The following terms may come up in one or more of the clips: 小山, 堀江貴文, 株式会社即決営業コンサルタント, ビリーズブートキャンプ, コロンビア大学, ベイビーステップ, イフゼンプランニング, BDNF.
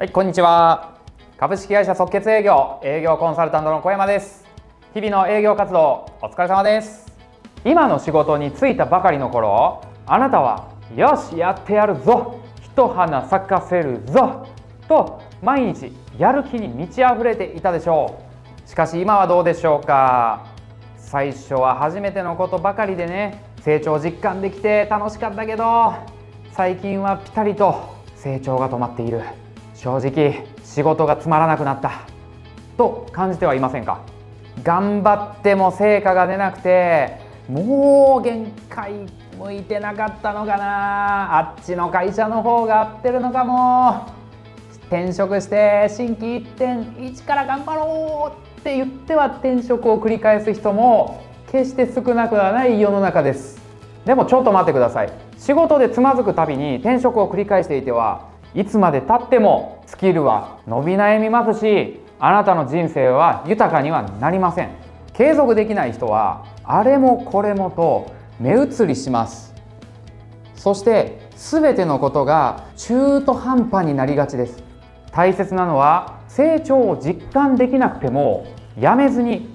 はい、こんにちは。株式会社即決営業コンサルタントの小山です。日々の営業活動お疲れ様です。今の仕事に就いたばかりの頃、あなたはよしやってやるぞ、一花咲かせるぞと毎日やる気に満ち溢れていたでしょう。しかし今はどうでしょうか。最初は初めてのことばかりでね、成長実感できて楽しかったけど、最近はピタリと成長が止まっている。正直仕事がつまらなくなったと感じてはいませんか。頑張っても成果が出なくて、もう限界向いてなかったのかな、あっちの会社の方が合ってるのかも、転職して新規一転一から頑張ろうって言っては転職を繰り返す人も決して少なくはない世の中です。でもちょっと待ってください。仕事でつまずくたびに転職を繰り返していては、いつまでたってもスキルは伸び悩みますし、あなたの人生は豊かにはなりません。継続できない人はあれもこれもと目移りします。そして全てのことが中途半端になりがちです。大切なのは成長を実感できなくてもやめずに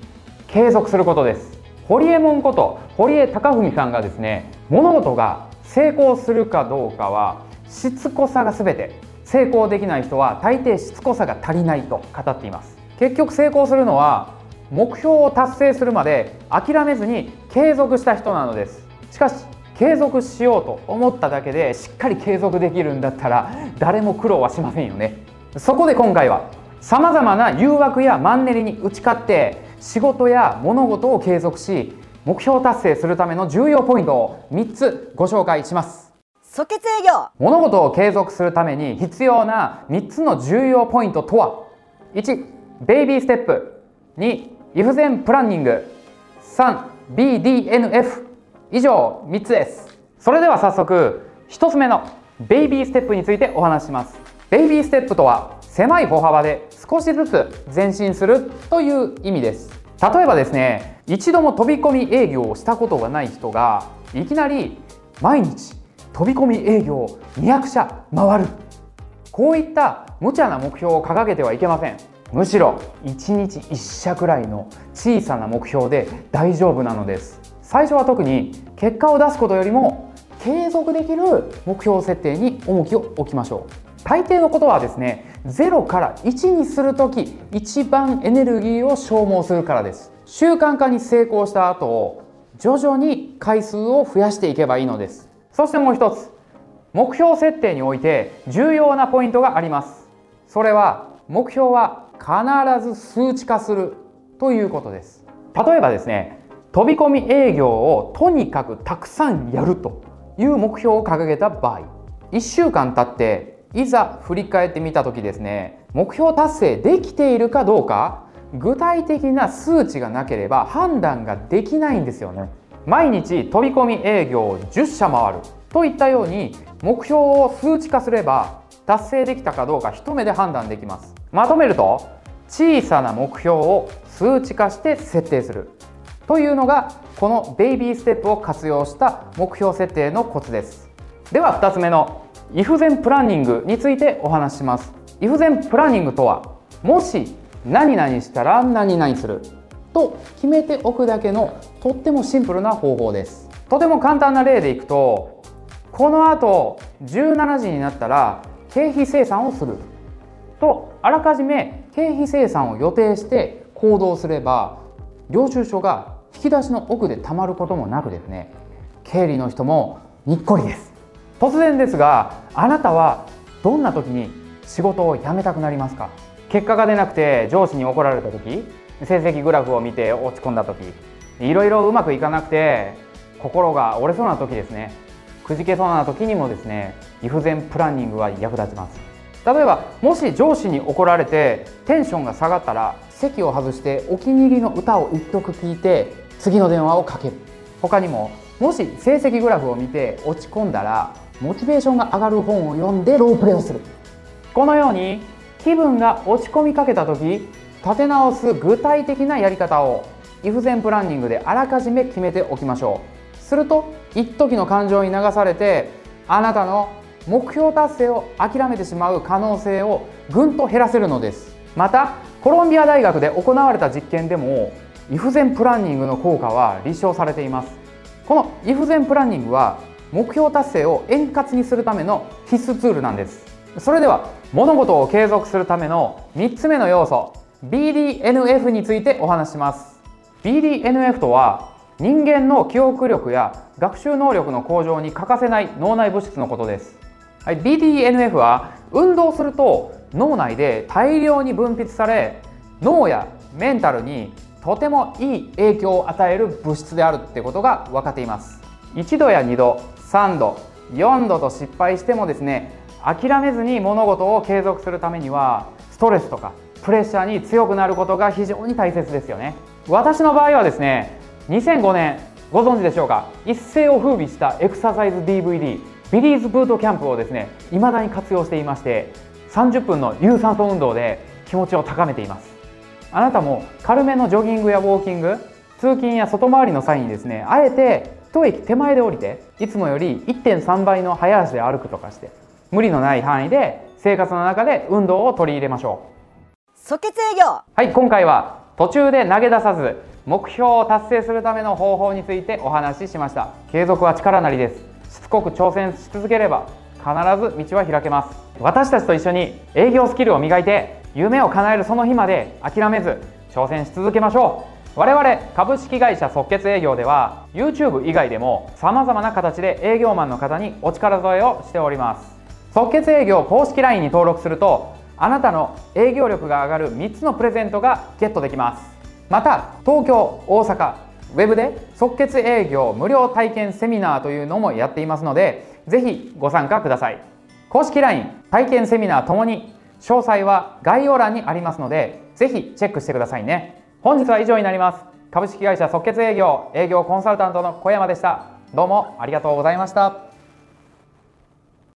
継続することです。ホリエモンこと堀江貴文さんがですね、物事が成功するかどうかはしつこさが全て、成功できない人は大抵しつこさが足りないと語っています。結局成功するのは目標を達成するまで諦めずに継続した人なのです。しかし継続しようと思っただけでしっかり継続できるんだったら誰も苦労はしませんよね。そこで今回はさまざまな誘惑やマンネリに打ち勝って仕事や物事を継続し、目標達成するための重要ポイントを3つご紹介します。即決営業、物事を継続するために必要な3つの重要ポイントとは、 1. ベイビーステップ、 2. イフゼンプランニング、 3. BDNF。 以上3つです。それでは早速1つ目のベイビーステップについてお話します。ベイビーステップとは狭い歩幅で少しずつ前進するという意味です。例えばですね、一度も飛び込み営業をしたことがない人がいきなり毎日飛び込み営業200社回る、こういった無茶な目標を掲げてはいけません。むしろ1日1社くらいの小さな目標で大丈夫なのです。最初は特に結果を出すことよりも継続できる目標設定に重きを置きましょう。大抵のことはですね、0から1にするとき一番エネルギーを消耗するからです。習慣化に成功した後、徐々に回数を増やしていけばいいのです。そしてもう一つ、目標設定において重要なポイントがあります。それは目標は必ず数値化するということです。例えばですね、飛び込み営業をとにかくたくさんやるという目標を掲げた場合、1週間経っていざ振り返ってみた時ですね、目標達成できているかどうか具体的な数値がなければ判断ができないんですよね。毎日飛び込み営業を10社回るといったように、目標を数値化すれば達成できたかどうか一目で判断できます。まとめると、小さな目標を数値化して設定するというのがこのベイビーステップを活用した目標設定のコツです。では2つ目のイフゼンプランニングについてお話しします。イフゼンプランニングとは、もし何々したら何々すると決めておくだけのとってもシンプルな方法です。とても簡単な例でいくと、このあと17時になったら経費精算をするとあらかじめ経費精算を予定して行動すれば、領収書が引き出しの奥でたまることもなくですね、経理の人もにっこりです。突然ですが、あなたはどんな時に仕事を辞めたくなりますか。結果が出なくて上司に怒られた時、成績グラフを見て落ち込んだ時、いろいろうまくいかなくて心が折れそうな時ですね、くじけそうな時にもですね、イフゼンプランニングは役立ちます。例えばもし上司に怒られてテンションが下がったら、席を外してお気に入りの歌を一曲聴いて次の電話をかける。他にも、もし成績グラフを見て落ち込んだらモチベーションが上がる本を読んでロープレをする。このように気分が落ち込みかけた時、立て直す具体的なやり方をイフゼンプランニングであらかじめ決めておきましょう。すると一時の感情に流されて、あなたの目標達成を諦めてしまう可能性をぐんと減らせるのです。またコロンビア大学で行われた実験でもイフゼンプランニングの効果は立証されています。このイフゼンプランニングは目標達成を円滑にするための必須ツールなんです。それでは物事を継続するための3つ目の要素 BDNF についてお話しします。 BDNF とは人間の記憶力や学習能力の向上に欠かせない脳内物質のことです。はい、BDNF は運動すると脳内で大量に分泌され脳やメンタルにとてもいい影響を与える物質であるってことが分かっています。1度や2度3度4度と失敗してもですね、諦めずに物事を継続するためにはストレスとかプレッシャーに強くなることが非常に大切ですよね。私の場合はですね、2005年ご存知でしょうか、一世を風靡したエクササイズ DVD ビリーズブートキャンプをですね未だに活用していまして、30分の有酸素運動で気持ちを高めています。あなたも軽めのジョギングやウォーキング、通勤や外回りの際にですね、あえて一駅手前で降りていつもより 1.3 倍の早足で歩くとかして、無理のない範囲で生活の中で運動を取り入れましょう。即決営業。はい、今回は途中で投げ出さず目標を達成するための方法についてお話ししました。継続は力なりです。しつこく挑戦し続ければ必ず道は開けます。私たちと一緒に営業スキルを磨いて夢を叶えるその日まで諦めず挑戦し続けましょう。我々株式会社即決営業では YouTube 以外でも様々な形で営業マンの方にお力添えをしております。即決営業公式 LINE に登録するとあなたの営業力が上がる3つのプレゼントがゲットできます。また東京大阪ウェブで即決営業無料体験セミナーというのもやっていますので、ぜひご参加ください。公式 LINE 体験セミナーともに詳細は概要欄にありますので、ぜひチェックしてくださいね。本日は以上になります。株式会社即決営業、営業コンサルタントの小山でした。どうもありがとうございました。